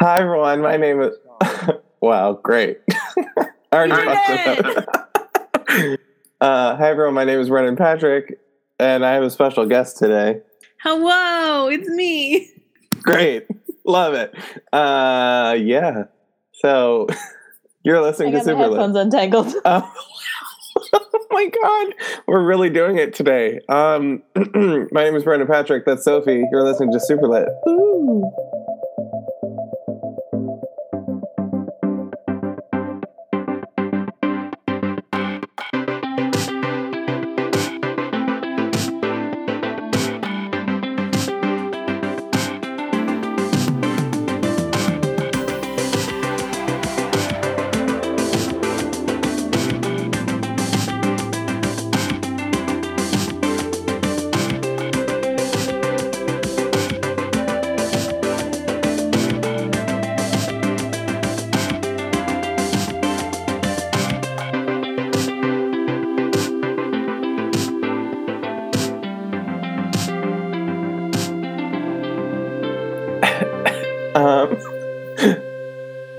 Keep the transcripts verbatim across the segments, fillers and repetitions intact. Hi, everyone. My name is... wow, great. I already talked about it. uh, hi, everyone. My name is Brennan Patrick, and I have a special guest today. Hello, it's me. Great. Love it. Uh, yeah. So, you're listening to Superlit. I got my headphones untangled. Oh. Oh my God, we're really doing it today. Um, my name is Brendan Patrick. That's Sophie. You're listening to Superlit. Ooh.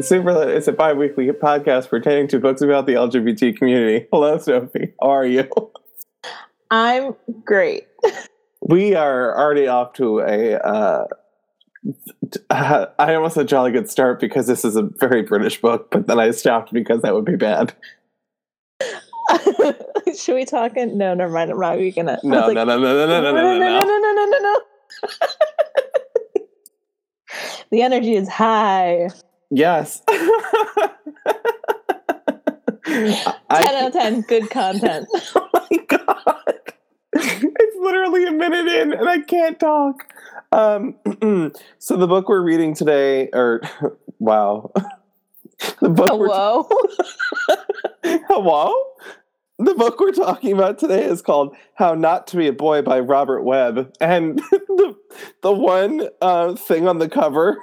Superlit is a bi-weekly podcast pertaining to books about the L G B T community. Hello, Sophie. How are you? I'm great. We are already off to a, uh, uh, I almost said jolly good start because this is a very British book, but then I stopped because that would be bad. Should we talk? In? No, never mind. I'm not going to. No, like, no, no, no, no, no, no, no, no, no, no, no, no, no, no. The energy is high. Yes. ten out of ten, good content. Oh my God. It's literally a minute in and I can't talk. Um, so the book we're reading today, or wow. The book Hello? We're t- Hello? The book we're talking about today is called How Not to Be a Boy by Robert Webb. And the, the one uh, thing on the cover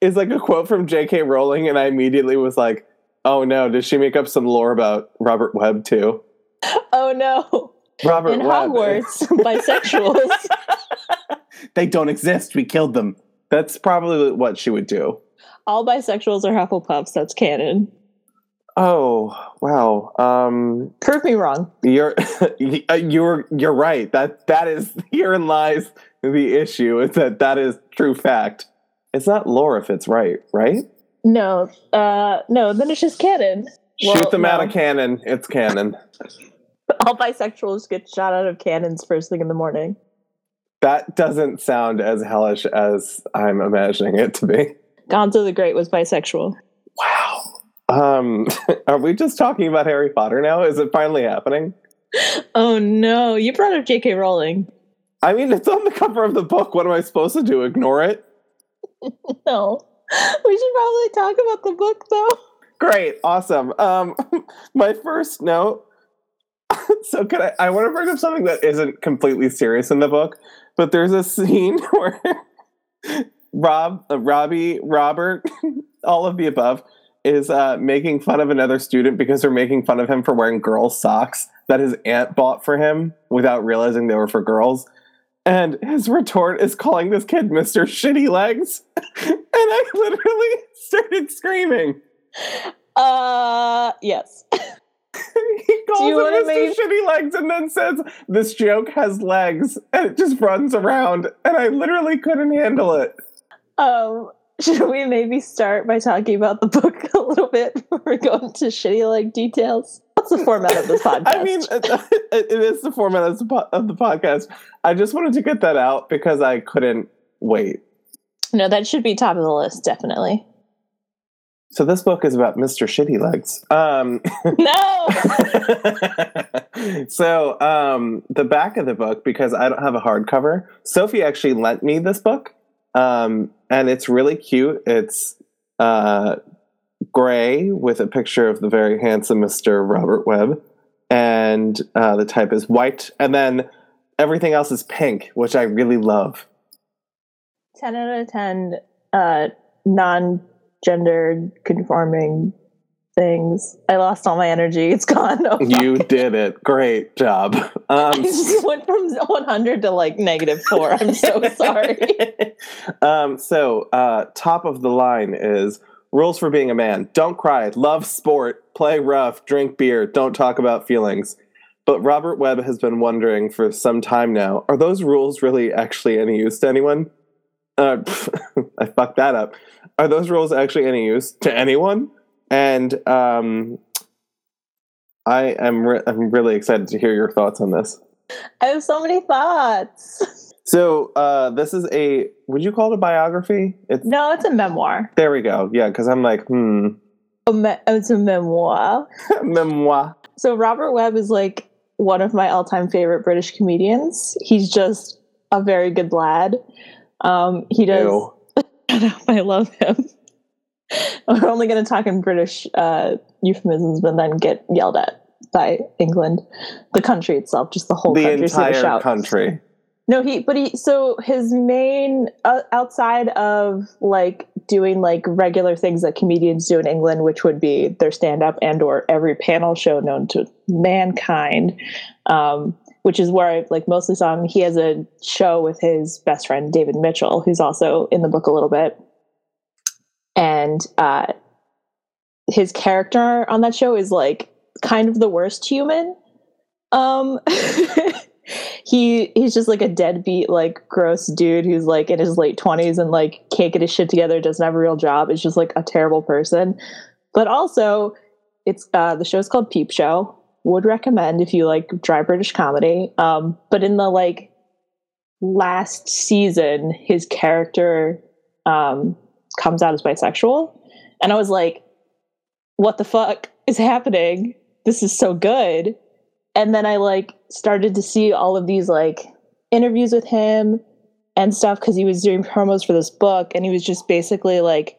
is like a quote from J K. Rowling, and I immediately was like, oh no, did she make up some lore about Robert Webb too? Oh no. Robert In Webb. Hogwarts, bisexuals. They don't exist. We killed them. That's probably what she would do. All bisexuals are Hufflepuffs. That's canon. Oh, wow. Um, Prove me wrong. You're, you're, you're right. That, that is, herein lies the issue, is that that is true fact. It's not lore if it's right, right? No. Uh, no, then it's just canon. Shoot well, them no. out of canon. It's canon. All bisexuals get shot out of cannons first thing in the morning. That doesn't sound as hellish as I'm imagining it to be. Gonzo the Great was bisexual. Wow. Um, are we just talking about Harry Potter now? Is it finally happening? Oh, no. You brought up J K. Rowling. I mean, it's on the cover of the book. What am I supposed to do? Ignore it? No, we should probably talk about the book, though. Great, awesome. Um, my first note. So, can I? I want to bring up something that isn't completely serious in the book, but there's a scene where Rob, uh, Robbie, Robert, all of the above, is uh, making fun of another student because they're making fun of him for wearing girls' socks that his aunt bought for him without realizing they were for girls. And his retort is calling this kid Mister Shitty Legs. And I literally started screaming. Uh, yes. He calls him Mister Make... Shitty Legs and then says, this joke has legs. And it just runs around. And I literally couldn't handle it. Um, should we maybe start by talking about the book a little bit before we go into shitty leg details? What's the format of this podcast? I mean, it, it is the format of the podcast. I just wanted to get that out because I couldn't wait. No, that should be top of the list, definitely. So this book is about Mister Shitty Legs. Um, no! So um, the back of the book, because I don't have a hardcover, Sophie actually lent me this book, um, and it's really cute. It's... Uh, gray with a picture of the very handsome Mister Robert Webb, and uh, the type is white, and then everything else is pink, which I really love. ten out of ten uh, non-gender conforming things. I lost all my energy. It's gone. Oh, you did it. Great job. Um, I just went from one hundred to like negative four. I'm so sorry. um, so uh, top of the line is rules for being a man. Don't cry. Love sport. Play rough. Drink beer. Don't talk about feelings. But Robert Webb has been wondering for some time now, are those rules really actually any use to anyone? Uh, pff, I fucked that up. Are those rules actually any use to anyone? And um, I am re- I'm really excited to hear your thoughts on this. I have so many thoughts. So uh, this is a, would you call it a biography? It's, no, it's a memoir. There we go. Yeah, because I'm like, hmm. A me- it's a memoir. Memoir. So Robert Webb is like one of my all-time favorite British comedians. He's just a very good lad. Um, he does. Ew. I love him. We're only going to talk in British uh, euphemisms, but then get yelled at by England, the country itself, just the whole the country. The entire shout. country. No, he. But he. So his main uh, outside of like doing like regular things that comedians do in England, which would be their stand-up and or every panel show known to mankind. Um, which is where I like mostly saw him. He has a show with his best friend, David Mitchell, who's also in the book a little bit. And uh, his character on that show is like kind of the worst human. Um, he he's just like a deadbeat, like gross dude who's like in his late twenties and like can't get his shit together, doesn't have a real job. It's just like a terrible person. But also it's uh, the show's called Peep Show. Would recommend if you like dry British comedy. Um, but in the like last season, his character um, comes out as bisexual. And I was like, what the fuck is happening? This is so good. And then I like started to see all of these like interviews with him and stuff, because he was doing promos for this book. And he was just basically like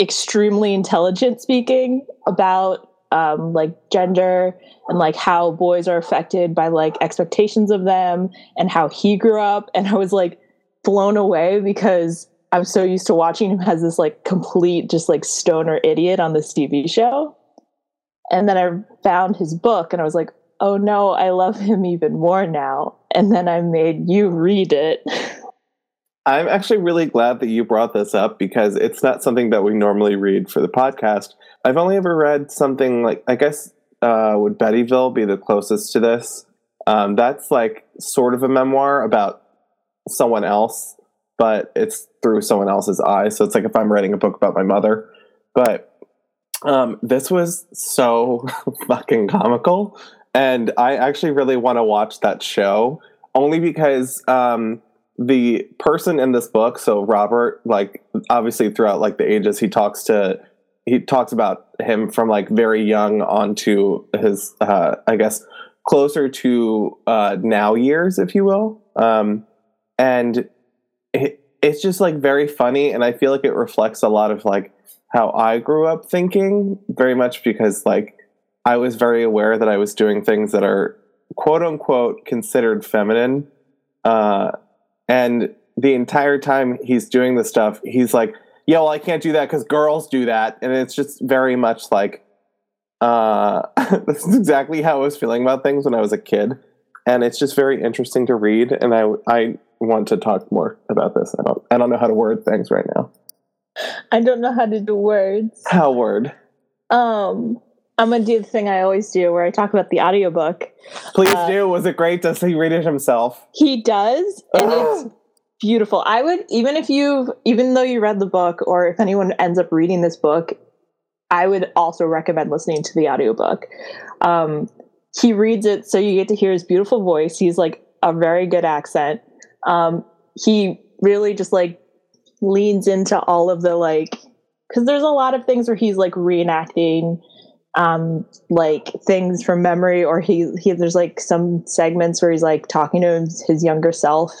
extremely intelligent speaking about Um, like gender and like how boys are affected by like expectations of them and how he grew up. And I was like blown away because I'm so used to watching him as this like complete just like stoner idiot on this T V show. And then I found his book and I was like, oh no, I love him even more now. And then I made you read it. I'm actually really glad that you brought this up because it's not something that we normally read for the podcast. I've only ever read something like, I guess, uh, would Bettyville be the closest to this? Um, that's like sort of a memoir about someone else, but it's through someone else's eyes. So it's like if I'm writing a book about my mother. But um, this was so fucking comical. And I actually really want to watch that show only because um, the person in this book, so Robert, like obviously throughout like the ages, he talks to... He talks about him from like very young on to his, uh, I guess, closer to uh, now years, if you will. Um, and it, it's just like very funny. And I feel like it reflects a lot of like how I grew up thinking very much because like I was very aware that I was doing things that are quote unquote considered feminine. Uh, and the entire time he's doing this stuff, he's like, yeah, well, I can't do that because girls do that. And it's just very much like, uh, this is exactly how I was feeling about things when I was a kid. And it's just very interesting to read. And I, I want to talk more about this. I don't, I don't know how to word things right now. I don't know how to do words. How word? Um, I'm going to do the thing I always do where I talk about the audiobook. Please uh, do. Was it great? Does he read it himself? He does. And it's... beautiful. I would, even if you've, even though you read the book, or if anyone ends up reading this book, I would also recommend listening to the audiobook. Um, he reads it so you get to hear his beautiful voice. He's like a very good accent. Um, he really just like leans into all of the like, because there's a lot of things where he's like reenacting um like things from memory, or he, he there's like some segments where he's like talking to his, his younger self.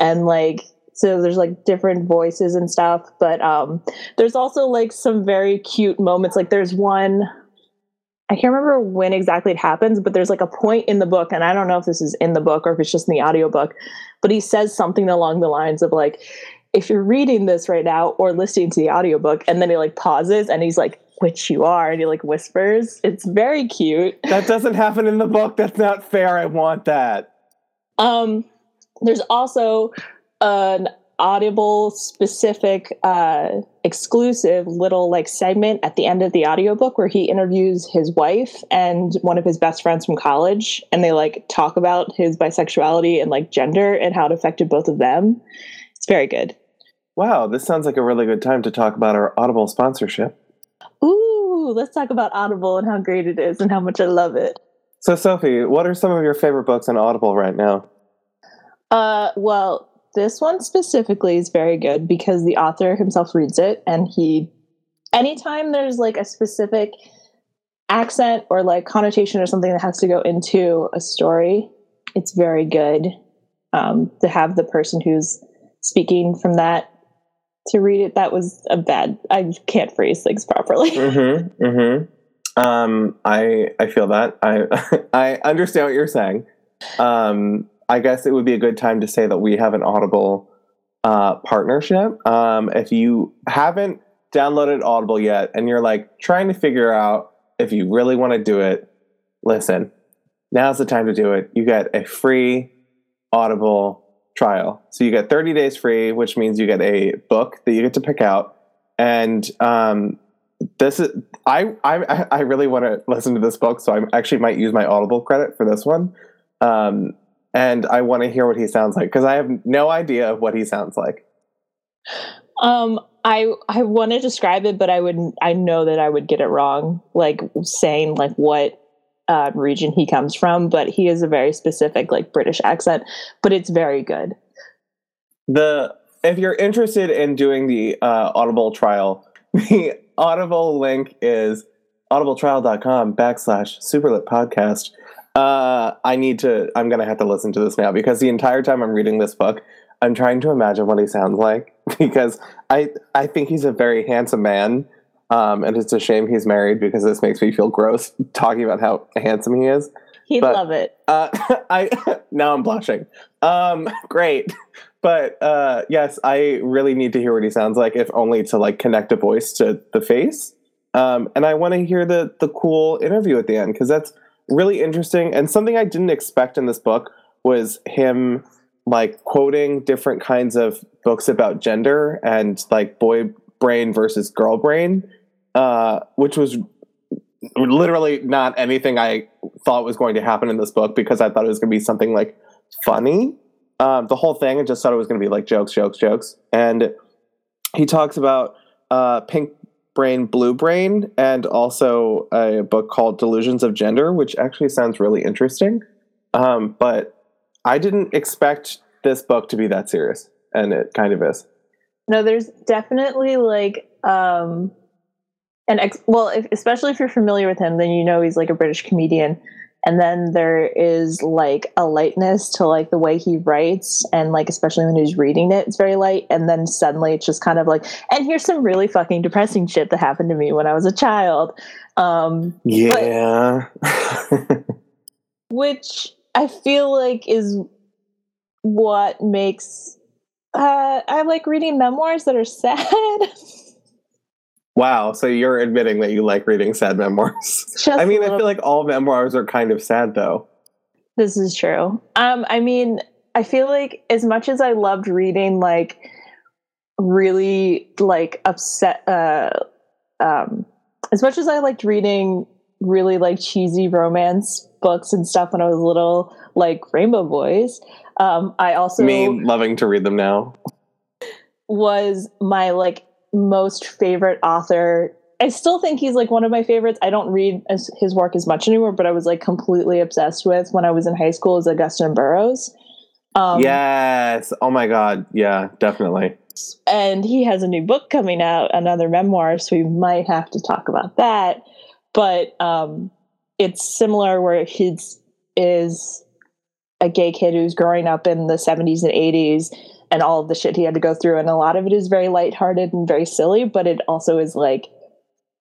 And like, so there's like different voices and stuff, but um, there's also like some very cute moments. Like there's one, I can't remember when exactly it happens, but there's like a point in the book, and I don't know if this is in the book or if it's just in the audiobook, but he says something along the lines of like, if you're reading this right now or listening to the audiobook, and then he like pauses and he's like, which you are, and he like whispers. It's very cute. That doesn't happen in the book. That's not fair. I want that. Um, there's also an Audible specific uh exclusive little like segment at the end of the audiobook where he interviews his wife and one of his best friends from college, and they like talk about his bisexuality and like gender and how it affected both of them. It's very good. Wow, this sounds like a really good time to talk about our Audible sponsorship. Ooh, let's talk about Audible and how great it is and how much I love it. So Sophie, what are some of your favorite books on Audible right now? Uh, well, this one specifically is very good because the author himself reads it, and he, anytime there's like a specific accent or like connotation or something that has to go into a story, it's very good um, to have the person who's speaking from that to read it. That was a bad, I can't phrase things properly. Mm-hmm, mm-hmm. Um, I, I feel that. I, I understand what you're saying. Um, I guess it would be a good time to say that we have an Audible uh, partnership. Um, if you haven't downloaded Audible yet and you're like trying to figure out if you really want to do it, listen, now's the time to do it. You get a free Audible trial. So you get thirty days free, which means you get a book that you get to pick out. And um, this is, I, I, I really want to listen to this book. So I actually might use my Audible credit for this one. Um, And I want to hear what he sounds like, because I have no idea of what he sounds like. Um, I I want to describe it, but I would I know that I would get it wrong, like saying like what uh, region he comes from. But he has a very specific like British accent, but it's very good. The if you're interested in doing the uh, Audible trial, the Audible link is audibletrial.com backslash Superlit podcast. Uh, I need to, I'm going to have to listen to this now, because the entire time I'm reading this book, I'm trying to imagine what he sounds like, because I, I think he's a very handsome man. Um, and it's a shame he's married, because this makes me feel gross talking about how handsome he is. He'd but, love it. Uh, I, now I'm blushing. Um, great. But, uh, yes, I really need to hear what he sounds like, if only to like connect a voice to the face. Um, and I want to hear the, the cool interview at the end, because that's really interesting. And something I didn't expect in this book was him like quoting different kinds of books about gender and like boy brain versus girl brain, uh, which was literally not anything I thought was going to happen in this book, because I thought it was going to be something like funny. Um, the whole thing, I just thought it was going to be like jokes, jokes, jokes. And he talks about uh, pink brain, blue brain, and also a book called Delusions of Gender, which actually sounds really interesting. Um, but I didn't expect this book to be that serious, and it kind of is. No, there's definitely like um, an ex- well, if, especially if you're familiar with him, then you know he's like a British comedian. And then there is like a lightness to like the way he writes, and like especially when he's reading it, it's very light. And then suddenly it's just kind of like, and here's some really fucking depressing shit that happened to me when I was a child. Um, yeah. But, which I feel like is what makes, uh, I like reading memoirs that are sad. Wow, so you're admitting that you like reading sad memoirs. Just I mean, I feel like all memoirs are kind of sad, though. This is true. Um, I mean, I feel like as much as I loved reading, like, really, like, upset... Uh, um, as much as I liked reading really, like, cheesy romance books and stuff when I was little, like Rainbow Boys, um, I also... Me loving to read them now. ...was my, like... most favorite author. I still think he's like one of my favorites. I don't read as, his work as much anymore, but I was like completely obsessed with when I was in high school is Augusten Burroughs. Um, yes. Oh my God. Yeah, definitely. And he has a new book coming out, another memoir, so we might have to talk about that. But um, it's similar where he is a gay kid who's growing up in the seventies and eighties and all of the shit he had to go through. And a lot of it is very lighthearted and very silly, but it also is like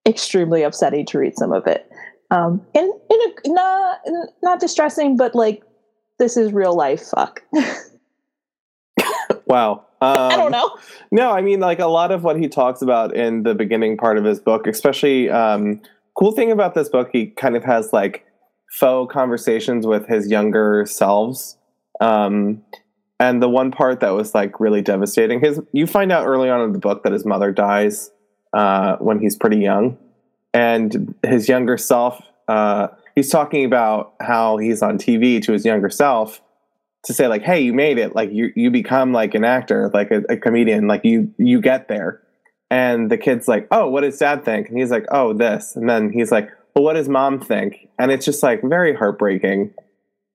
extremely upsetting to read some of it. Um, and in a, not, not distressing, but like, this is real life. Fuck. Wow. Um, I don't know. No, I mean, like, a lot of what he talks about in the beginning part of his book, especially, um, cool thing about this book, he kind of has, like, faux conversations with his younger selves. Um, and the one part that was, like, really devastating, his, you find out early on in the book that his mother dies uh, when he's pretty young. And his younger self, uh, he's talking about how he's on T V to his younger self, to say, like, hey, you made it, like, you you become, like, an actor, like, a, a comedian, like, you you get there. And the kid's like, oh, what does dad think? And he's like, oh, this. And then he's like, well, what does mom think? And it's just, like, very heartbreaking.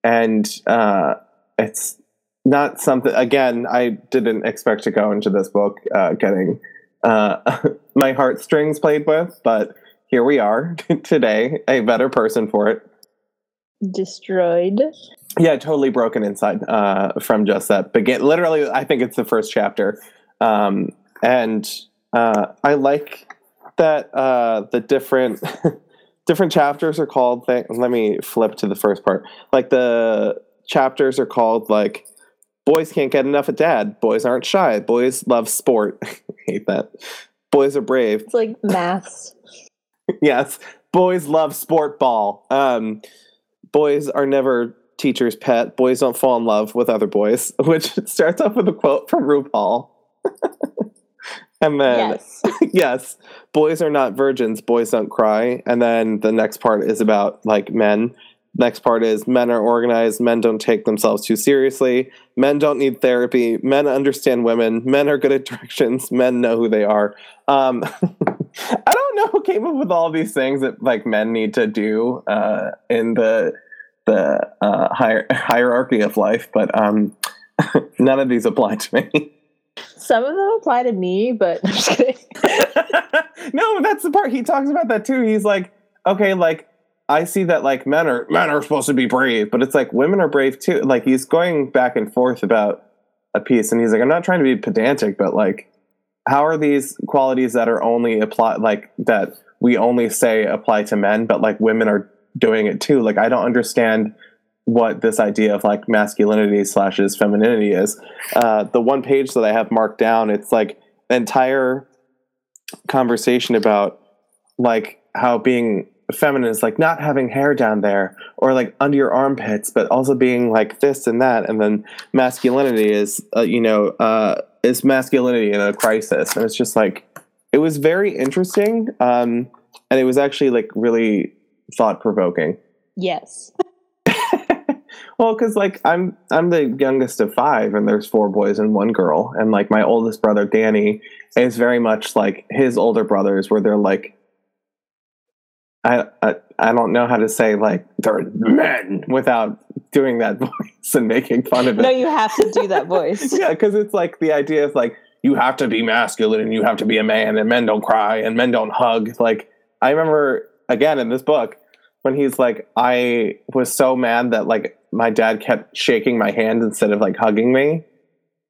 And uh, it's not something, again, I didn't expect to go into this book uh, getting uh, my heartstrings played with, but here we are today, a better person for it. Destroyed. Yeah, totally broken inside uh, from just that begin. Literally, I think it's the first chapter, um, and uh, I like that uh, the different different chapters are called. Th- Let me flip to the first part. Like, the chapters are called, like, boys can't get enough of dad. Boys aren't shy. Boys love sport. I hate that. Boys are brave. It's like maths. Yes, boys love sport ball. Um, boys are never teacher's pet. Boys don't fall in love with other boys, which starts off with a quote from RuPaul. And then, yes. Yes, boys are not virgins. Boys don't cry. And then the next part is about, like, men. Next part is men are organized. Men don't take themselves too seriously. Men don't need therapy. Men understand women. Men are good at directions. Men know who they are. Um, I don't know who came up with all these things that, like, men need to do uh, in the the uh, hier- hierarchy of life, but um, none of these apply to me. Some of them apply to me, but I'm just kidding. No, that's the part. He talks about that too. He's like, okay, like, I see that, like, men are men are supposed to be brave, but it's like women are brave too. Like, he's going back and forth about a piece, and he's like, I'm not trying to be pedantic, but, like, how are these qualities that are only apply, like, that we only say apply to men, but, like, women are doing it too? Like, I don't understand what this idea of, like, masculinity slashes femininity is. Uh, the one page that I have marked down, it's like an entire conversation about, like, how being feminine is, like, not having hair down there or, like, under your armpits, but also being, like, this and that. And then masculinity is, uh, you know, uh, is masculinity in a crisis. And it's just, like, it was very interesting. Um, and it was actually, like, really thought-provoking. Yes. Well, because, like, I'm I'm the youngest of five, and there's four boys and one girl, and, like, my oldest brother Danny is very much like his older brothers, where they're like, I I, I don't know how to say, like, they're men without doing that voice and making fun of it. No, you have to do that voice. Yeah, because it's like the idea of, like, you have to be masculine and you have to be a man, and men don't cry and men don't hug. Like, I remember, again, in this book, when he's like, I was so mad that, like, my dad kept shaking my hand instead of, like, hugging me.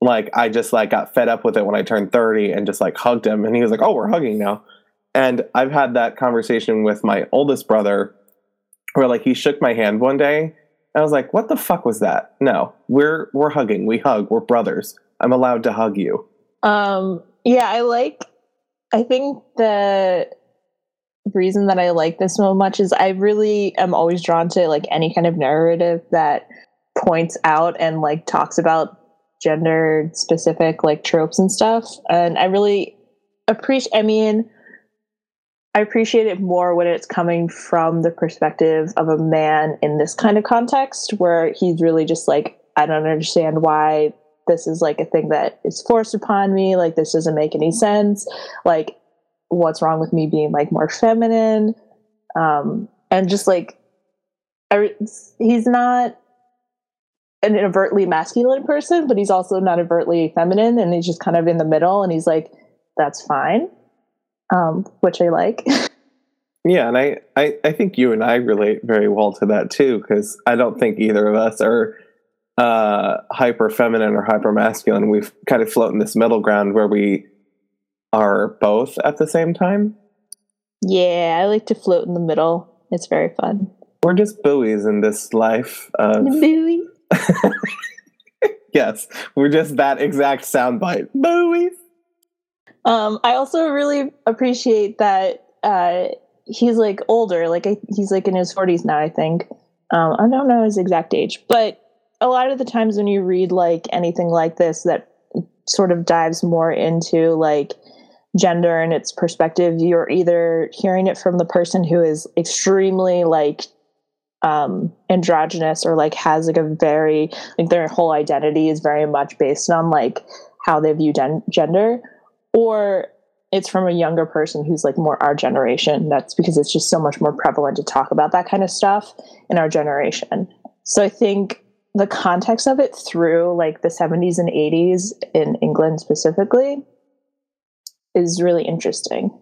Like, I just, like, got fed up with it when I turned thirty and just, like, hugged him. And he was like, oh, we're hugging now. And I've had that conversation with my oldest brother where, like, he shook my hand one day. I was like, what the fuck was that? No, we're, we're hugging. We hug. We're brothers. I'm allowed to hug you. Um, yeah, I like, I think the reason that I like this so much is I really am always drawn to, like, any kind of narrative that points out and, like, talks about gender specific, like, tropes and stuff. And I really appreciate, I mean, I appreciate it more when it's coming from the perspective of a man in this kind of context where he's really just like, I don't understand why this is, like, a thing that is forced upon me. Like, this doesn't make any sense. Like, what's wrong with me being, like, more feminine? Um, and just, like, I, he's not an overtly masculine person, but he's also not overtly feminine. And he's just kind of in the middle, and he's like, that's fine. Um, which I like. Yeah. And I, I, I think you and I relate very well to that too, because I don't think either of us are uh, hyper feminine or hyper masculine. We've kind of float in this middle ground where we are both at the same time. Yeah, I like to float in the middle. It's very fun. We're just buoys in this life of buoy. Yes, we're just that exact soundbite. Bowie. Um, I also really appreciate that uh, he's like older, like he's like in his forties now, I think. Um, I don't know his exact age, but a lot of the times when you read like anything like this that sort of dives more into like gender and its perspective, you're either hearing it from the person who is extremely like um, androgynous or like has like a very, like their whole identity is very much based on like how they view gen- gender, or it's from a younger person who's like more our generation. That's because it's just so much more prevalent to talk about that kind of stuff in our generation. So I think the context of it through like the seventies and eighties in England specifically is really interesting.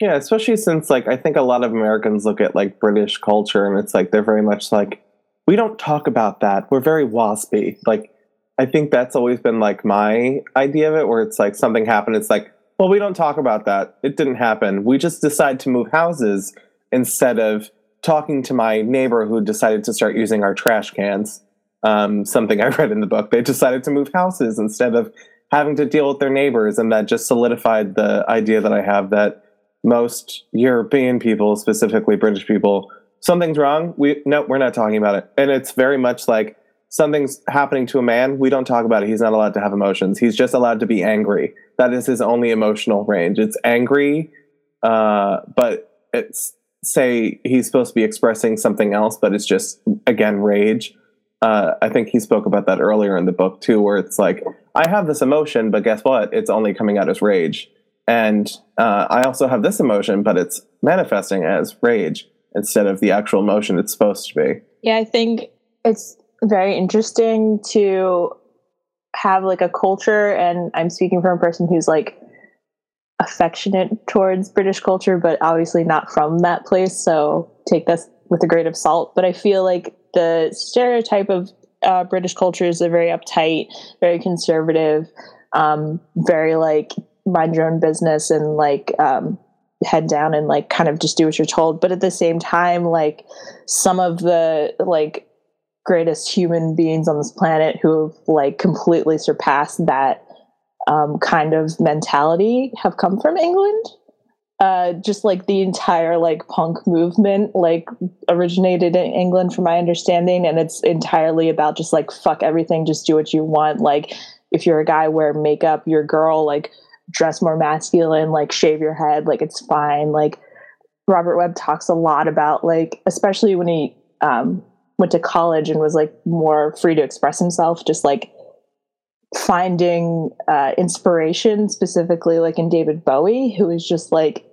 Yeah, especially since like I think a lot of Americans look at like British culture and it's like they're very much like, we don't talk about that. We're very waspy. Like I think that's always been like my idea of it, where it's like something happened. It's like, well, we don't talk about that. It didn't happen. We just decide to move houses instead of talking to my neighbor who decided to start using our trash cans. Um, something I read in the book. They decided to move houses instead of having to deal with their neighbors. And that just solidified the idea that I have that most European people, specifically British people, something's wrong. We no, we're not talking about it. And it's very much like something's happening to a man. We don't talk about it. He's not allowed to have emotions. He's just allowed to be angry. That is his only emotional range. It's angry, uh, but it's say he's supposed to be expressing something else, but it's just, again, rage. Uh, I think he spoke about that earlier in the book too, where it's like, I have this emotion, but guess what? It's only coming out as rage. And uh, I also have this emotion, but it's manifesting as rage instead of the actual emotion it's supposed to be. Yeah, I think it's very interesting to have like a culture, and I'm speaking from a person who's like affectionate towards British culture, but obviously not from that place. So take this with a grain of salt. But I feel like the stereotype of uh, British culture is they're very uptight, very conservative, um, very like mind your own business and like um, head down and like kind of just do what you're told. But at the same time, like some of the like greatest human beings on this planet who have like completely surpassed that um, kind of mentality have come from England. Uh, just like the entire like punk movement like originated in England from my understanding, and it's entirely about just like fuck everything, just do what you want. Like if you're a guy, wear makeup. You're a girl, like dress more masculine, like shave your head, like it's fine. Like Robert Webb talks a lot about like, especially when he um, went to college and was like more free to express himself, just like finding uh, inspiration specifically like in David Bowie, who is just like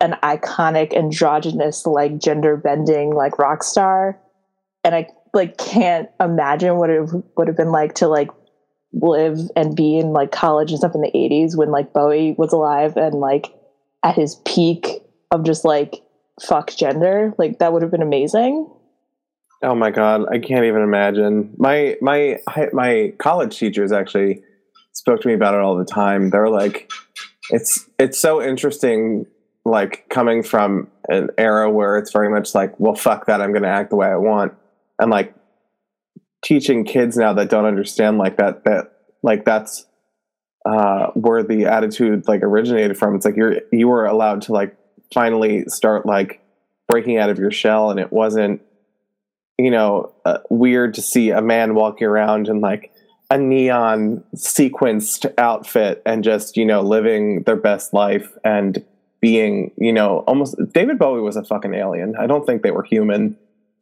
an iconic androgynous, like gender bending, like rock star. And I like can't imagine what it would have been like to like live and be in like college and stuff in the eighties when like Bowie was alive and like at his peak of just like fuck gender. Like that would have been amazing. Oh my God, I can't even imagine. My my my college teachers actually spoke to me about it all the time. They're like, it's it's so interesting, like coming from an era where it's very much like, well, fuck that, I'm going to act the way I want, and like teaching kids now that don't understand like that that like that's uh, where the attitude like originated from. It's like you're you were allowed to like finally start like breaking out of your shell, and it wasn't, you know, uh, weird to see a man walking around in like a neon sequenced outfit and just, you know, living their best life and being, you know, almost David Bowie was a fucking alien. I don't think they were human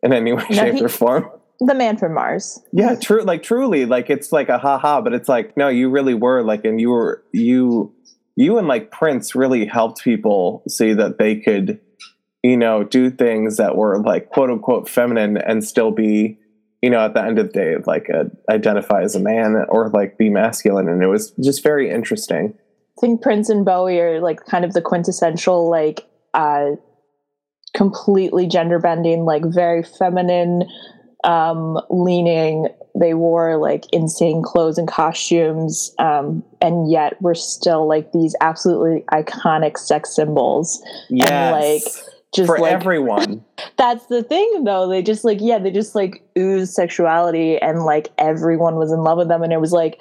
in any way, no, shape he, or form. The man from Mars. Yeah. True. Like truly, like it's like a haha, but it's like, no, you really were like, and you were, you, you and like Prince really helped people see that they could, you know, do things that were like quote unquote feminine and still be, you know, at the end of the day, like uh, identify as a man or like be masculine. And it was just very interesting. I think Prince and Bowie are like kind of the quintessential, like uh, completely gender bending, like very feminine um, leaning. They wore like insane clothes and costumes. Um, and yet were still like these absolutely iconic sex symbols. Yes. And like, just for like, everyone. That's the thing though. They just like, yeah, they just like oozed sexuality and like everyone was in love with them. And it was like,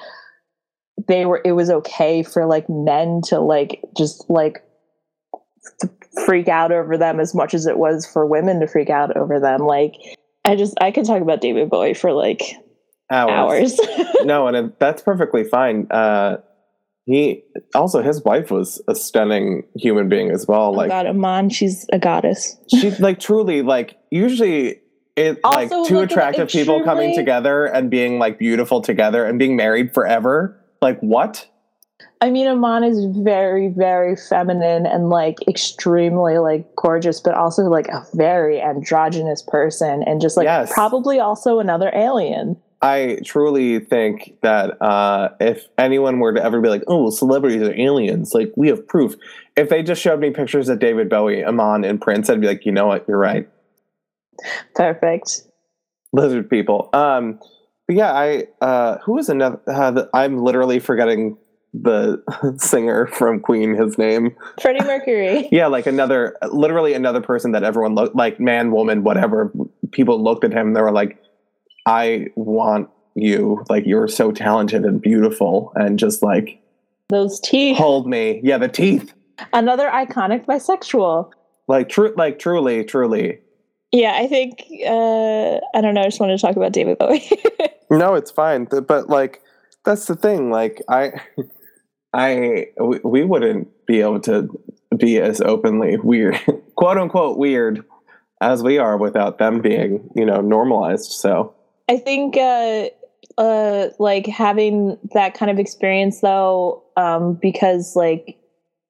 they were, it was okay for like men to like, just like f- freak out over them as much as it was for women to freak out over them. Like I just, I could talk about David Bowie for like hours. hours. No, and it, that's perfectly fine. Uh, He also, his wife was a stunning human being as well. Oh like God, Iman, she's a goddess. She's like truly like usually it also, like two like attractive people truly, coming together and being like beautiful together and being married forever. Like what? I mean, Iman is very, very feminine and like extremely like gorgeous, but also like a very androgynous person and just like yes. probably also another alien. I truly think that uh, if anyone were to ever be like, oh, well, celebrities are aliens, like, we have proof. If they just showed me pictures of David Bowie, Iman, and Prince, I'd be like, you know what, you're right. Perfect. Lizard people. Um, but yeah, I, uh, who is another, uh, the, I'm literally forgetting the singer from Queen, his name. Freddie Mercury. Yeah, like another, literally another person that everyone looked, like man, woman, whatever, people looked at him and they were like, I want you, like, you're so talented and beautiful and just like those teeth hold me. Yeah, the teeth. Another iconic bisexual. Like true, like truly, truly. Yeah, I think uh, I don't know. I just wanted to talk about David Bowie. No, it's fine, but like that's the thing. Like I, I we wouldn't be able to be as openly weird, quote unquote weird, as we are without them being, you know, normalized. So. I think, uh, uh, like, having that kind of experience, though, um, because, like,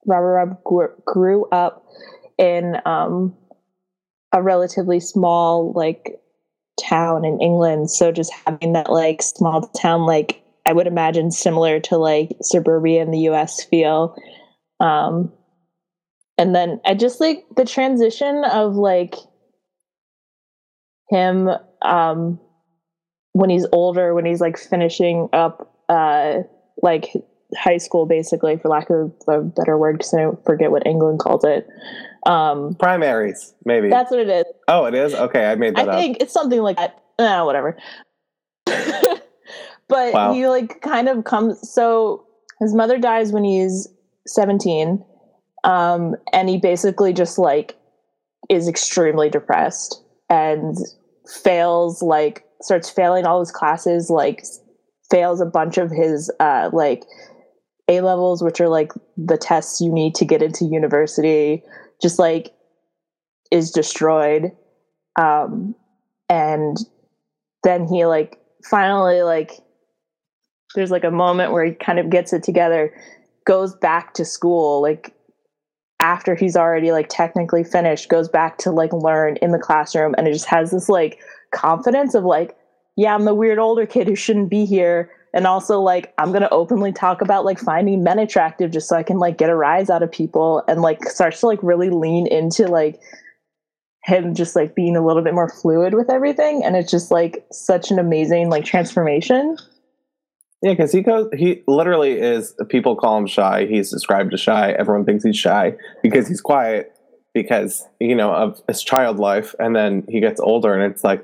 Robert Webb grew, grew up in um, a relatively small, like, town in England. So just having that, like, small town, like, I would imagine similar to, like, suburbia in the U S feel. Um, and then I just, like, the transition of, like, him... Um, when he's older, when he's like finishing up, uh, like high school, basically, for lack of a better word, because I forget what England called it. Um, primaries, maybe. That's what it is. Oh, it is? Okay, I made that I up. I think it's something like that. Uh, whatever. But wow. He like kind of comes, so his mother dies when he's seventeen. Um, and he basically just like is extremely depressed and fails like, starts failing all his classes, like fails a bunch of his uh, like A-levels, which are like the tests you need to get into university, just like is destroyed. Um, and then he like finally like, there's like a moment where he kind of gets it together, goes back to school, like after he's already like technically finished, goes back to like learn in the classroom. And it just has this like confidence of like, yeah, I'm the weird older kid who shouldn't be here, and also like I'm gonna openly talk about like finding men attractive just so I can like get a rise out of people, and like starts to like really lean into like him just like being a little bit more fluid with everything. And it's just like such an amazing like transformation. Yeah, because he goes he literally is, people call him shy, he's described as shy, everyone thinks he's shy because he's quiet, because you know of his child life. And then he gets older and it's like,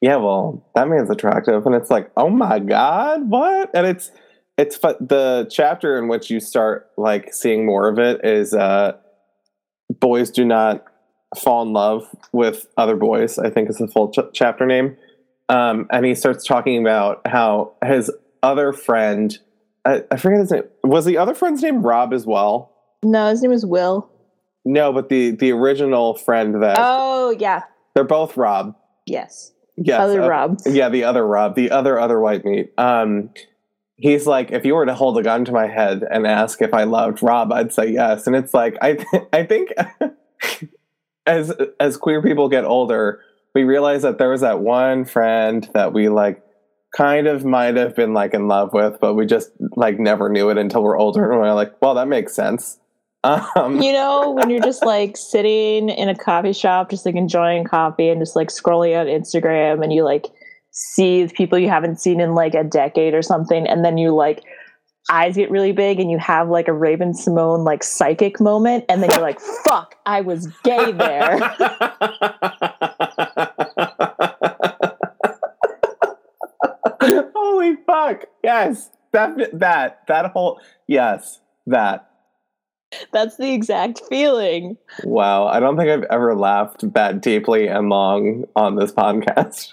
yeah, well, that man's attractive. And it's like, oh my God, what? And it's, it's fu- the chapter in which you start like seeing more of it is, uh, boys do not fall in love with other boys, I think is the full ch- chapter name. Um, and he starts talking about how his other friend, I, I forget his name. Was the other friend's name Rob as well? No, his name is Will. No, but the, the original friend that, oh yeah. They're both Rob. Yes. Yes, other uh, Rob. Yeah, the other Rob, the other other white meat. Um, he's like, if you were to hold a gun to my head and ask if I loved Rob, I'd say yes. And it's like, I th- I think as as queer people get older, we realize that there was that one friend that we like kind of might have been like in love with, but we just like never knew it until we're older, and we're like, well, that makes sense. Um. You know, when you're just like sitting in a coffee shop, just like enjoying coffee and just like scrolling on Instagram, and you like see people you haven't seen in like a decade or something, and then you like eyes get really big and you have like a Raven Simone like psychic moment, and then you're like, fuck, I was gay there. Holy fuck. Yes. That that that whole yes, that. That's the exact feeling. Wow. I don't think I've ever laughed that deeply and long on this podcast.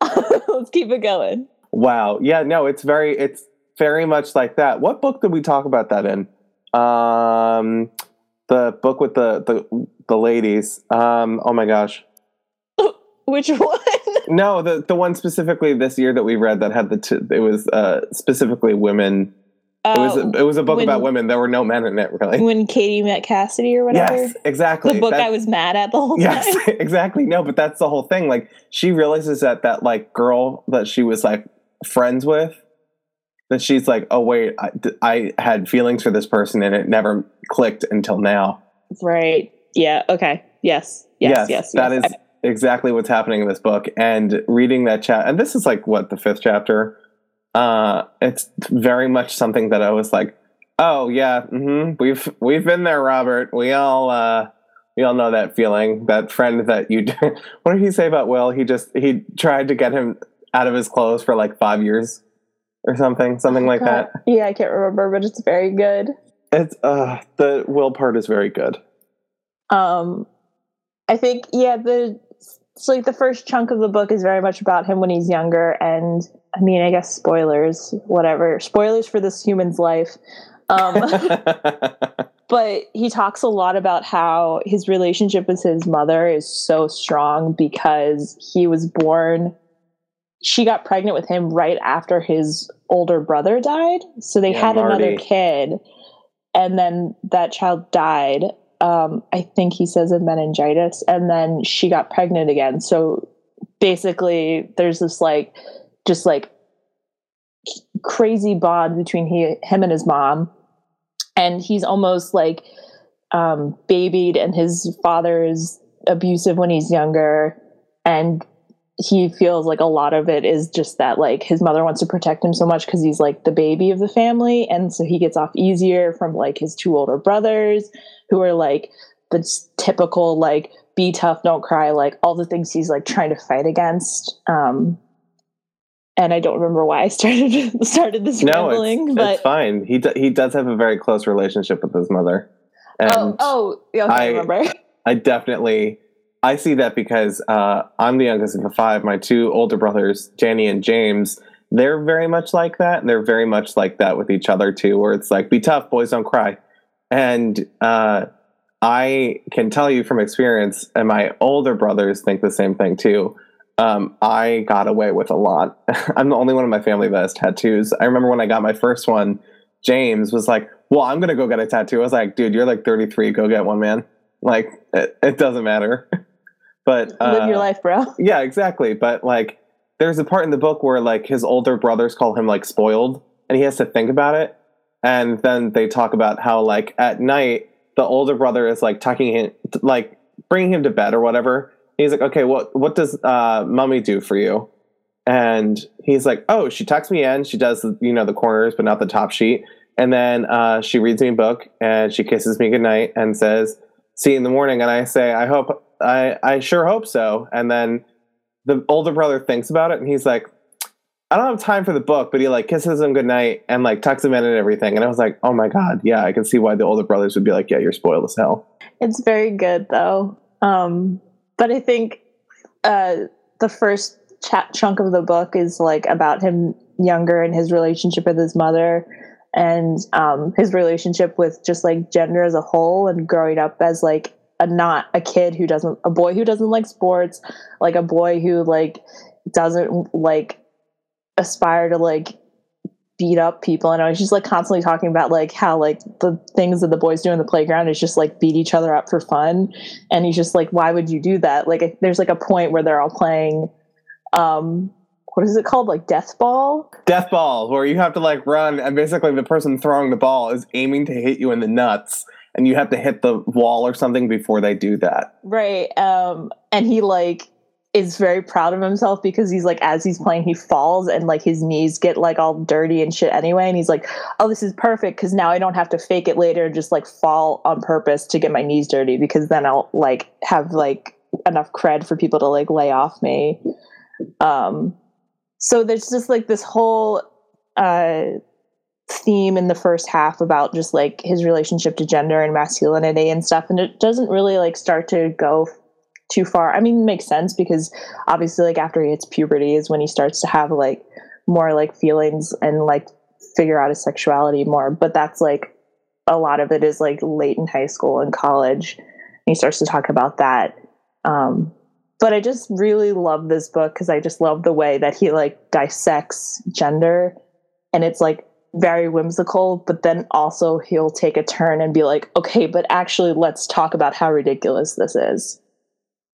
Let's keep it going. Wow. Yeah, no, it's very it's very much like that. What book did we talk about that in? Um, the book with the the, the ladies. Um, oh my gosh. Which one? No, the the one specifically this year that we read that had the two, it was uh, specifically women. Uh, it was it was a book when, about women. There were no men in it, really. When Katie met Cassidy or whatever. Yes, exactly. The book that's, I was mad at the whole yes, time. Yes, exactly. No, but that's the whole thing. Like she realizes that that like girl that she was like friends with, that she's like, oh wait, I, I had feelings for this person and it never clicked until now. Right. Yeah. Okay. Yes. Yes. Yes. yes that yes. is. I, exactly what's happening in this book, and reading that chat, and this is like what the fifth chapter, uh it's very much something that I was like, oh yeah, mm-hmm, we've we've been there, Robert. We all uh we all know that feeling, that friend that you what did he say about Will? He just he tried to get him out of his clothes for like five years or something something oh, like God. That yeah I can't remember, but it's very good. It's uh the Will part is very good. um I think yeah the It's so like the first chunk of the book is very much about him when he's younger. And I mean, I guess spoilers, whatever. Spoilers for this human's life. Um, but he talks a lot about how his relationship with his mother is so strong because he was born. She got pregnant with him right after his older brother died. So they yeah, had Marty. Another kid. And then that child died. Um, I think he says of meningitis, and then she got pregnant again. So basically there's this like, just like crazy bond between he, him and his mom. And he's almost like, um, babied, and his father is abusive when he's younger. And he feels like a lot of it is just that, like, his mother wants to protect him so much because he's like the baby of the family. And so he gets off easier from like his two older brothers, who are like the typical, like, be tough, don't cry, like all the things he's like trying to fight against. Um, and I don't remember why I started started this no, rambling. It's, but it's fine. He do, he does have a very close relationship with his mother. And oh, oh, yeah, okay, I, I remember. I definitely, I see that because uh, I'm the youngest of the five. My two older brothers, Janny and James, they're very much like that. And they're very much like that with each other too, where it's like, be tough, boys, don't cry. And uh, I can tell you from experience, and my older brothers think the same thing too. Um, I got away with a lot. I'm the only one in my family that has tattoos. I remember when I got my first one, James was like, well, I'm going to go get a tattoo. I was like, dude, you're like thirty-three. Go get one, man. Like, it, it doesn't matter. But uh, live your life, bro. Yeah, exactly. But like, there's a part in the book where like his older brothers call him like spoiled, and he has to think about it. And then they talk about how, like, at night, the older brother is, like, tucking him, like, bringing him to bed or whatever. And he's like, okay, what what does uh, mommy do for you? And he's like, oh, she tucks me in. She does, you know, the corners, but not the top sheet. And then uh, she reads me a book, and she kisses me goodnight and says, see you in the morning. And I say, I hope, I, I sure hope so. And then the older brother thinks about it, and he's like, I don't have time for the book, but he like kisses him goodnight and like tucks him in and everything. And I was like, oh my God. Yeah. I can see why the older brothers would be like, yeah, you're spoiled as hell. It's very good though. Um, but I think, uh, the first chat chunk of the book is like about him younger and his relationship with his mother, and, um, his relationship with just like gender as a whole, and growing up as like a, not a kid who doesn't, a boy who doesn't like sports, like a boy who like doesn't like, aspire to like beat up people. And I was just like constantly talking about like how like the things that the boys do in the playground is just like beat each other up for fun, and he's just like, why would you do that? Like there's like a point where they're all playing um what is it called, like death ball death ball where you have to like run, and basically the person throwing the ball is aiming to hit you in the nuts, and you have to hit the wall or something before they do that, right? Um and he like is very proud of himself because he's like, as he's playing, he falls and like his knees get like all dirty and shit anyway. And he's like, oh, this is perfect because now I don't have to fake it later and just like fall on purpose to get my knees dirty because then I'll like have like enough cred for people to like lay off me. Um, so there's just like this whole uh, theme in the first half about just like his relationship to gender and masculinity and stuff. And it doesn't really like start to go too far. I mean, it makes sense because obviously like after he hits puberty is when he starts to have like more like feelings and like figure out his sexuality more. But that's like a lot of it is like late in high school and college. And he starts to talk about that. Um, but I just really love this book because I just love the way that he like dissects gender, and it's like very whimsical, but then also he'll take a turn and be like, okay, but actually let's talk about how ridiculous this is.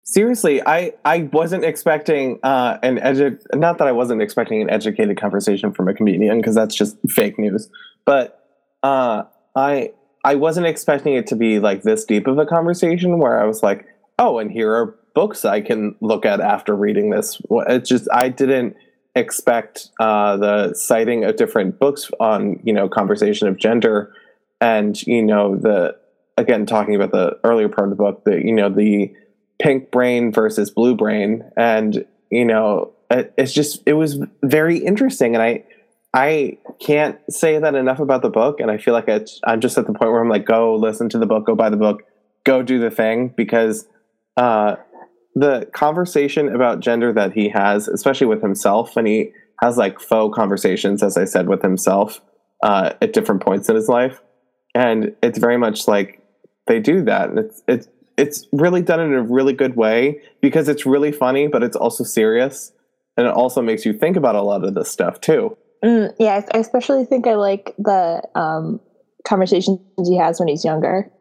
Seriously, I, I wasn't expecting uh, an edu- not that I wasn't expecting an educated conversation from a comedian because that's just fake news. But uh, I I wasn't expecting it to be like this deep of a conversation where I was like, oh, and here are books I can look at after reading this. It's just I didn't expect uh, the citing of different books on, you know, conversation of gender, and you know the again talking about the earlier part of the book, the you know the pink brain versus blue brain. And, you know, it, it's just, it was very interesting. And I, I can't say that enough about the book. And I feel like I, I'm just at the point where I'm like, go listen to the book, go buy the book, go do the thing. Because uh, the conversation about gender that he has, especially with himself, and he has like faux conversations, as I said, with himself uh, at different points in his life. And it's very much like they do that. And it's, it's, It's really done in a really good way because it's really funny, but it's also serious. And it also makes you think about a lot of this stuff, too. Mm, yeah, I especially think I like the um, conversations he has when he's younger.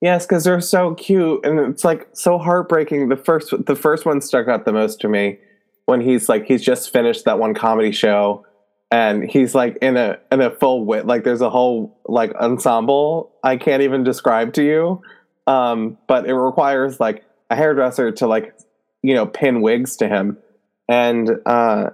Yes, because they're so cute. And it's, like, so heartbreaking. The first the first one stuck out the most to me when he's, like, he's just finished that one comedy show. And he's, like, in a in a full wit. Like, there's a whole, like, ensemble I can't even describe to you. Um, but it requires like a hairdresser to like, you know, pin wigs to him. And, uh,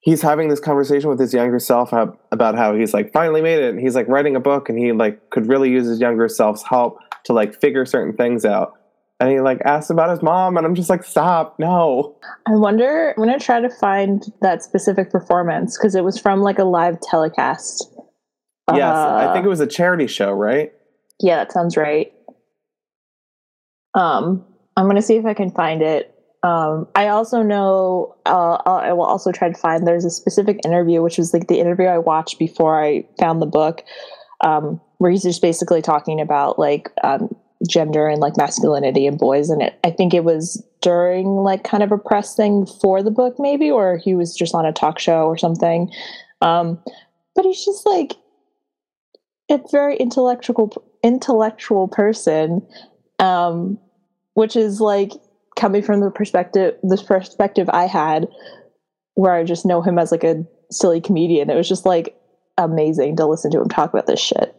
he's having this conversation with his younger self how, about how he's like finally made it. And he's like writing a book and he like could really use his younger self's help to like figure certain things out. And he like asked about his mom and I'm just like, stop. No. I wonder, I'm going to try to find that specific performance. Cause it was from like a live telecast. Yes. Uh, I think it was a charity show, right? Yeah, that sounds right. Um, I'm going to see if I can find it. Um, I also know, uh, I will also try to find, there's a specific interview, which was like the interview I watched before I found the book, um, where he's just basically talking about like, um, gender and like masculinity and boys. And it, I think it was during like kind of a press thing for the book maybe, or he was just on a talk show or something. Um, but he's just like a very intellectual, intellectual person. Um, Which is like coming from the perspective, this perspective I had where I just know him as like a silly comedian. It was just like amazing to listen to him talk about this shit.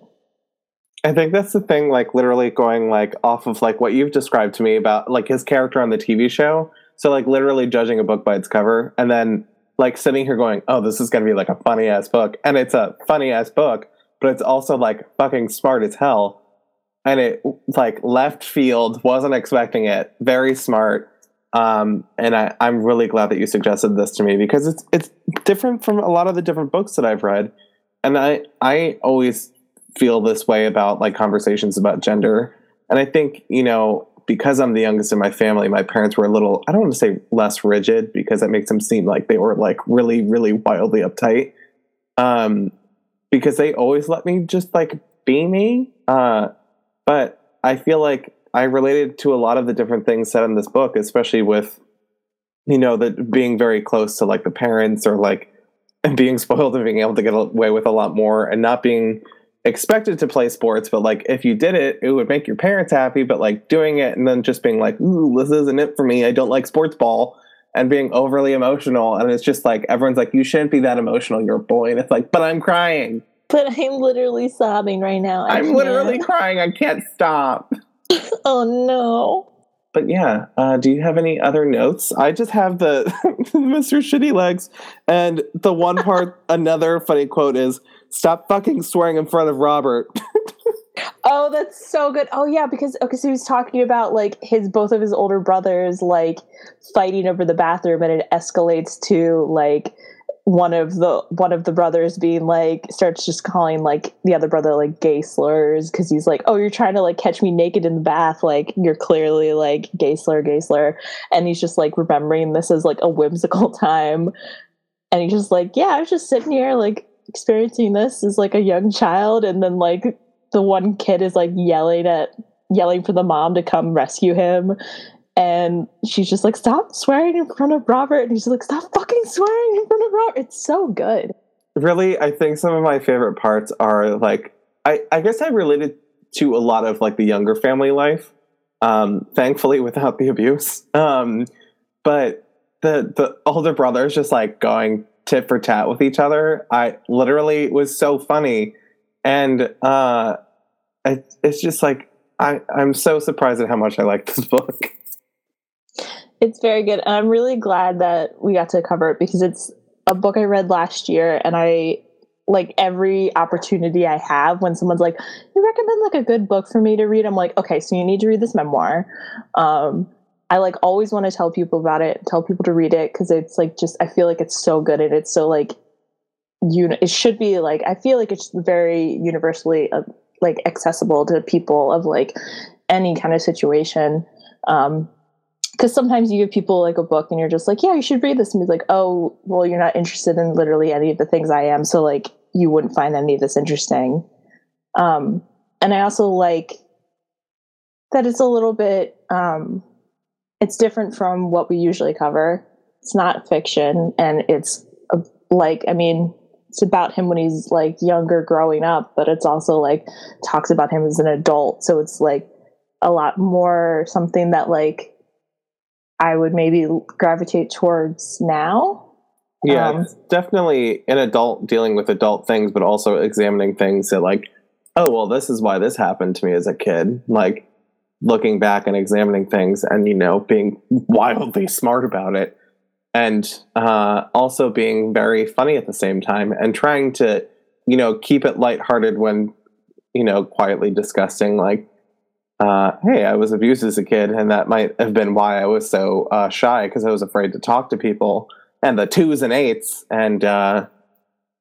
I think that's the thing, like literally going like off of like what you've described to me about like his character on the T V show. So like literally judging a book by its cover and then like sitting here going, oh, this is going to be like a funny ass book. And it's a funny ass book, but it's also like fucking smart as hell. And it, like, left field, wasn't expecting it. Very smart. Um, and I, I'm really glad that you suggested this to me because it's it's different from a lot of the different books that I've read. And I, I always feel this way about, like, conversations about gender. And I think, you know, because I'm the youngest in my family, my parents were a little, I don't want to say less rigid because it makes them seem like they were, like, really, really wildly uptight. Um, because they always let me just, like, be me. Uh But I feel like I related to a lot of the different things said in this book, especially with, you know, the being very close to like the parents or like being spoiled and being able to get away with a lot more and not being expected to play sports. But like, if you did it, it would make your parents happy. But like doing it and then just being like, ooh, this isn't it for me. I don't like sports ball and being overly emotional. And it's just like, everyone's like, you shouldn't be that emotional. You're a boy. And it's like, but I'm crying. But I'm literally sobbing right now. I I'm can't. literally crying. I can't stop. Oh, no. But yeah, uh, do you have any other notes? I just have the Mister Shitty Legs. And the one part, another funny quote is, stop fucking swearing in front of Robert. Oh, that's so good. Oh, yeah, because okay, so he was talking about, like, his both of his older brothers, like, fighting over the bathroom, and it escalates to, like, one of the one of the brothers being, like, starts just calling, like, the other brother, like, gay slurs, because he's like, oh, you're trying to, like, catch me naked in the bath, like, you're clearly, like, gay slur, gay slur. And he's just, like, remembering this as, like, a whimsical time. And he's just like, yeah, I was just sitting here, like, experiencing this as, like, a young child, and then, like, the one kid is like yelling at yelling for the mom to come rescue him, and she's just like, stop swearing in front of Robert, and he's like, stop fucking swearing in front of Robert. It's so good. Really, I think some of my favorite parts are, like, I, I guess I related to a lot of, like, the younger family life, um, thankfully without the abuse. Um, but the the older brothers just, like, going tit for tat with each other, I literally was so funny. And uh, it, it's just like, I, I'm so surprised at how much I like this book. It's very good. And I'm really glad that we got to cover it, because it's a book I read last year, and I, like, every opportunity I have when someone's like, you recommend, like, a good book for me to read, I'm like, okay, so you need to read this memoir. Um, I, like, always want to tell people about it, tell people to read it, because it's, like, just, I feel like it's so good, and it's so, like, you know, it should be, like, I feel like it's very universally uh, like, accessible to people of, like, any kind of situation. Um, because sometimes you give people, like, a book and you're just like, yeah, you should read this, and be like, oh, well, you're not interested in literally any of the things I am, so, like, you wouldn't find any of this interesting. Um, and I also like that it's a little bit, um, it's different from what we usually cover. It's not fiction, and it's, a, like, I mean, it's about him when he's, like, younger growing up, but it's also, like, talks about him as an adult, so it's, like, a lot more something that, like, I would maybe gravitate towards now. Yeah, um, it's definitely an adult dealing with adult things, but also examining things that, like, oh, well, this is why this happened to me as a kid, like, looking back and examining things and, you know, being wildly smart about it. And uh, also being very funny at the same time, and trying to, you know, keep it lighthearted when, you know, quietly disgusting. Like, uh, hey, I was abused as a kid, and that might have been why I was so uh, shy, because I was afraid to talk to people, and the twos and eights. And uh,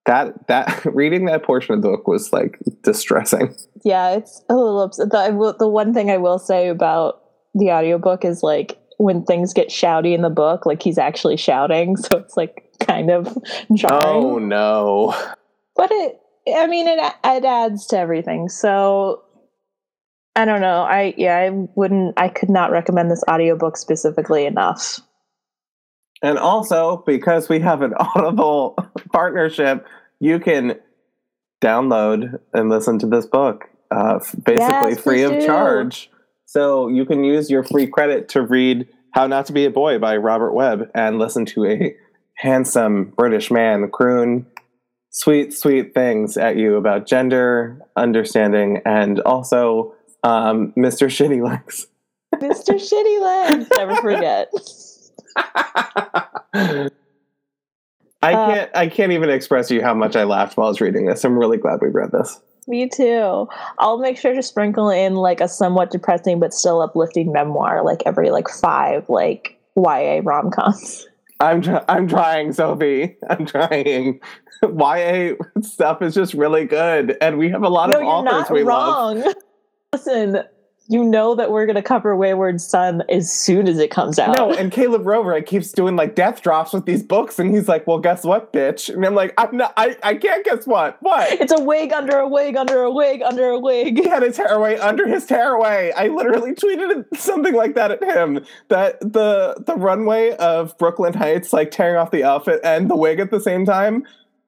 that that reading that portion of the book was, like, distressing. Yeah, it's a little upset. The, the one thing I will say about the audiobook is, like, when things get shouty in the book, like, he's actually shouting, so it's, like, kind of jarring. Oh no. But it, I mean, it, it adds to everything. So I don't know. I, yeah, I wouldn't, I could not recommend this audiobook specifically enough. And also, because we have an Audible partnership, you can download and listen to this book, uh, basically yes, free of do. charge. So you can use your free credit to read How Not to Be a Boy by Robert Webb and listen to a handsome British man croon sweet, sweet things at you about gender, understanding, and also um, Mister Shitty Legs. Mister Shitty Legs, never forget. I can't. I can't even express to you how much I laughed while I was reading this. I'm really glad we read this. Me too. I'll make sure to sprinkle in, like, a somewhat depressing but still uplifting memoir, like, every, like, five, like, Y A rom-coms. I'm tr- I'm trying, Sophie. I'm trying. Y A stuff is just really good, and we have a lot no, of authors we wrong. love. No, you're not wrong. Listen, you know that we're going to cover Wayward Son as soon as it comes out. No, and Caleb Roehrig keeps doing, like, death drops with these books, and he's like, well, guess what, bitch? And I'm like, I'm not, I, I can't guess what. What? It's a wig under a wig under a wig under a wig. He had his tearaway under his tearaway. I literally tweeted something like that at him. That the the runway of Brooklyn Heights, like, tearing off the outfit and the wig at the same time.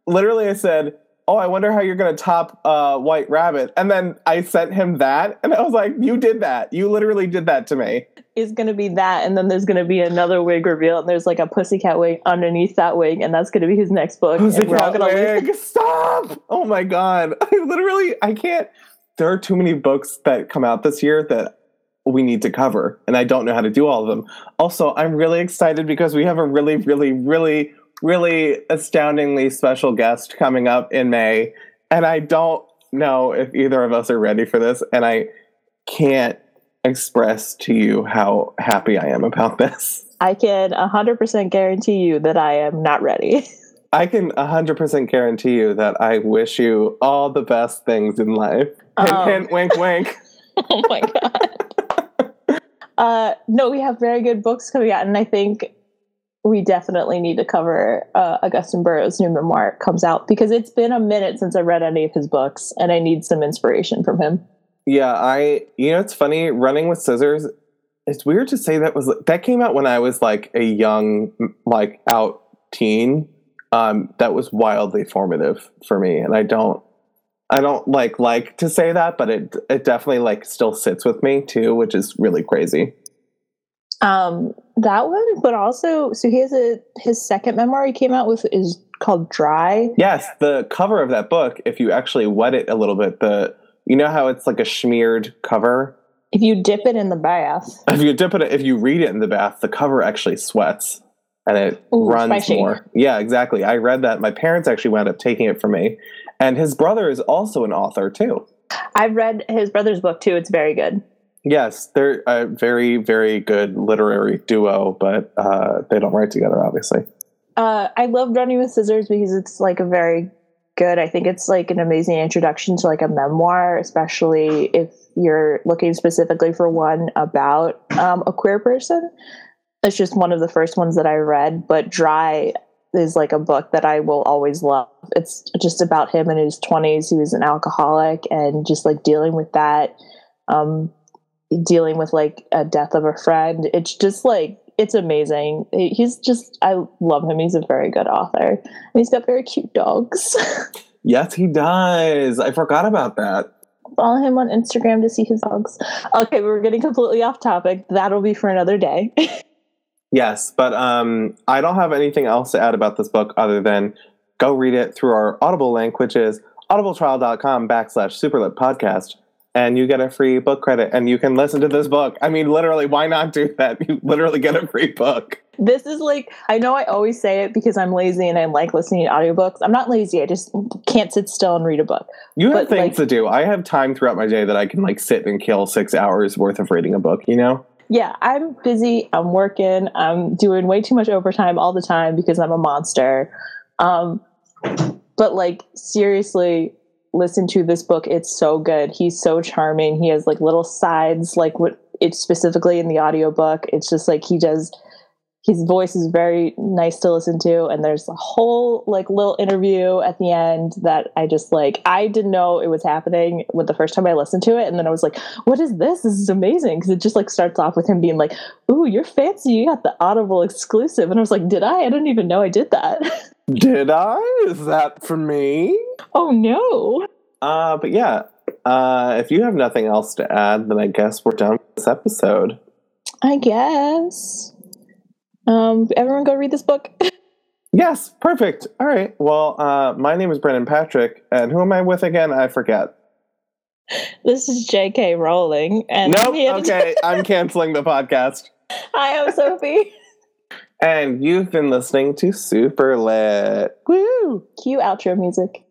Literally, I said, oh, I wonder how you're going to top uh, White Rabbit. And then I sent him that, and I was like, you did that. You literally did that to me. It's going to be that, and then there's going to be another wig reveal, and there's, like, a pussycat wig underneath that wig, and that's going to be his next book. Pussycat wig, stop! Oh, my God. I literally, I can't. There are too many books that come out this year that we need to cover, and I don't know how to do all of them. Also, I'm really excited because we have a really, really, really, really astoundingly special guest coming up in May, and I don't know if either of us are ready for this, and I can't express to you how happy I am about this. I can one hundred percent guarantee you that I am not ready. I can one hundred percent guarantee you that I wish you all the best things in life. Hint, um, hint, wink, wink. Oh my God. uh, no, we have very good books coming out, and I think we definitely need to cover uh, Augusten Burroughs' new memoir comes out, because it's been a minute since I read any of his books, and I need some inspiration from him. Yeah, I, you know, it's funny, Running with Scissors, it's weird to say that was, that came out when I was like a young, like out teen. Um, that was wildly formative for me. And I don't, I don't like, like to say that, but it, it definitely like still sits with me too, which is really crazy. Um, that one, but also, so he has a, his second memoir he came out with is called Dry. Yes. The cover of that book, if you actually wet it a little bit, the, you know how it's like a smeared cover? If you dip it in the bath. If you dip it, if you read it in the bath, the cover actually sweats and it Ooh, runs spicy. More. Yeah, exactly. I read that. My parents actually wound up taking it from me. And his brother is also an author too. I've read his brother's book too. It's very good. Yes, they're a very, very good literary duo, but uh, they don't write together, obviously. Uh, I love Running with Scissors because it's like a very... good. I think it's like an amazing introduction to like a memoir, especially if you're looking specifically for one about um, a queer person. It's just one of the first ones that I read, but Dry is like a book that I will always love. It's just about him in his twenties. He was an alcoholic and just like dealing with that, um, dealing with like a death of a friend. It's just like, it's amazing. He's just, I love him. He's a very good author. And he's got very cute dogs. Yes, he does. I forgot about that. Follow him on Instagram to see his dogs. Okay, we're getting completely off topic. That'll be for another day. Yes, but um, I don't have anything else to add about this book other than go read it through our Audible link, which is audibletrial.com backslash Superlit podcast. And you get a free book credit, and you can listen to this book. I mean, literally, why not do that? You literally get a free book. This is like, I know I always say it because I'm lazy and I like listening to audiobooks. I'm not lazy. I just can't sit still and read a book. You have but things like, to do. I have time throughout my day that I can like sit and kill six hours worth of reading a book, you know? Yeah, I'm busy. I'm working. I'm doing way too much overtime all the time because I'm a monster. Um, but like, seriously... listen to this book. It's so good. He's so charming. He has like little sides, like what it's specifically in the audiobook. It's just like he does, his voice is very nice to listen to. And there's a whole like little interview at the end that I just like, I didn't know it was happening when the first time I listened to it. And then I was like, what is this? This is amazing. Cause it just like starts off with him being like, ooh, you're fancy. You got the Audible exclusive. And I was like, did I? I didn't even know I did that. Did I? Is that for me? Oh, no. Uh, but yeah, uh, if you have nothing else to add, then I guess we're done with this episode. I guess. Um, everyone go read this book. Yes, perfect. All right. Well, uh, my name is Brendan Patrick, and who am I with again? I forget. This is J K. Rowling. And nope, I'm okay, to- I'm canceling the podcast. Hi, I'm Sophie. And you've been listening to Superlit. Woo! Cue outro music.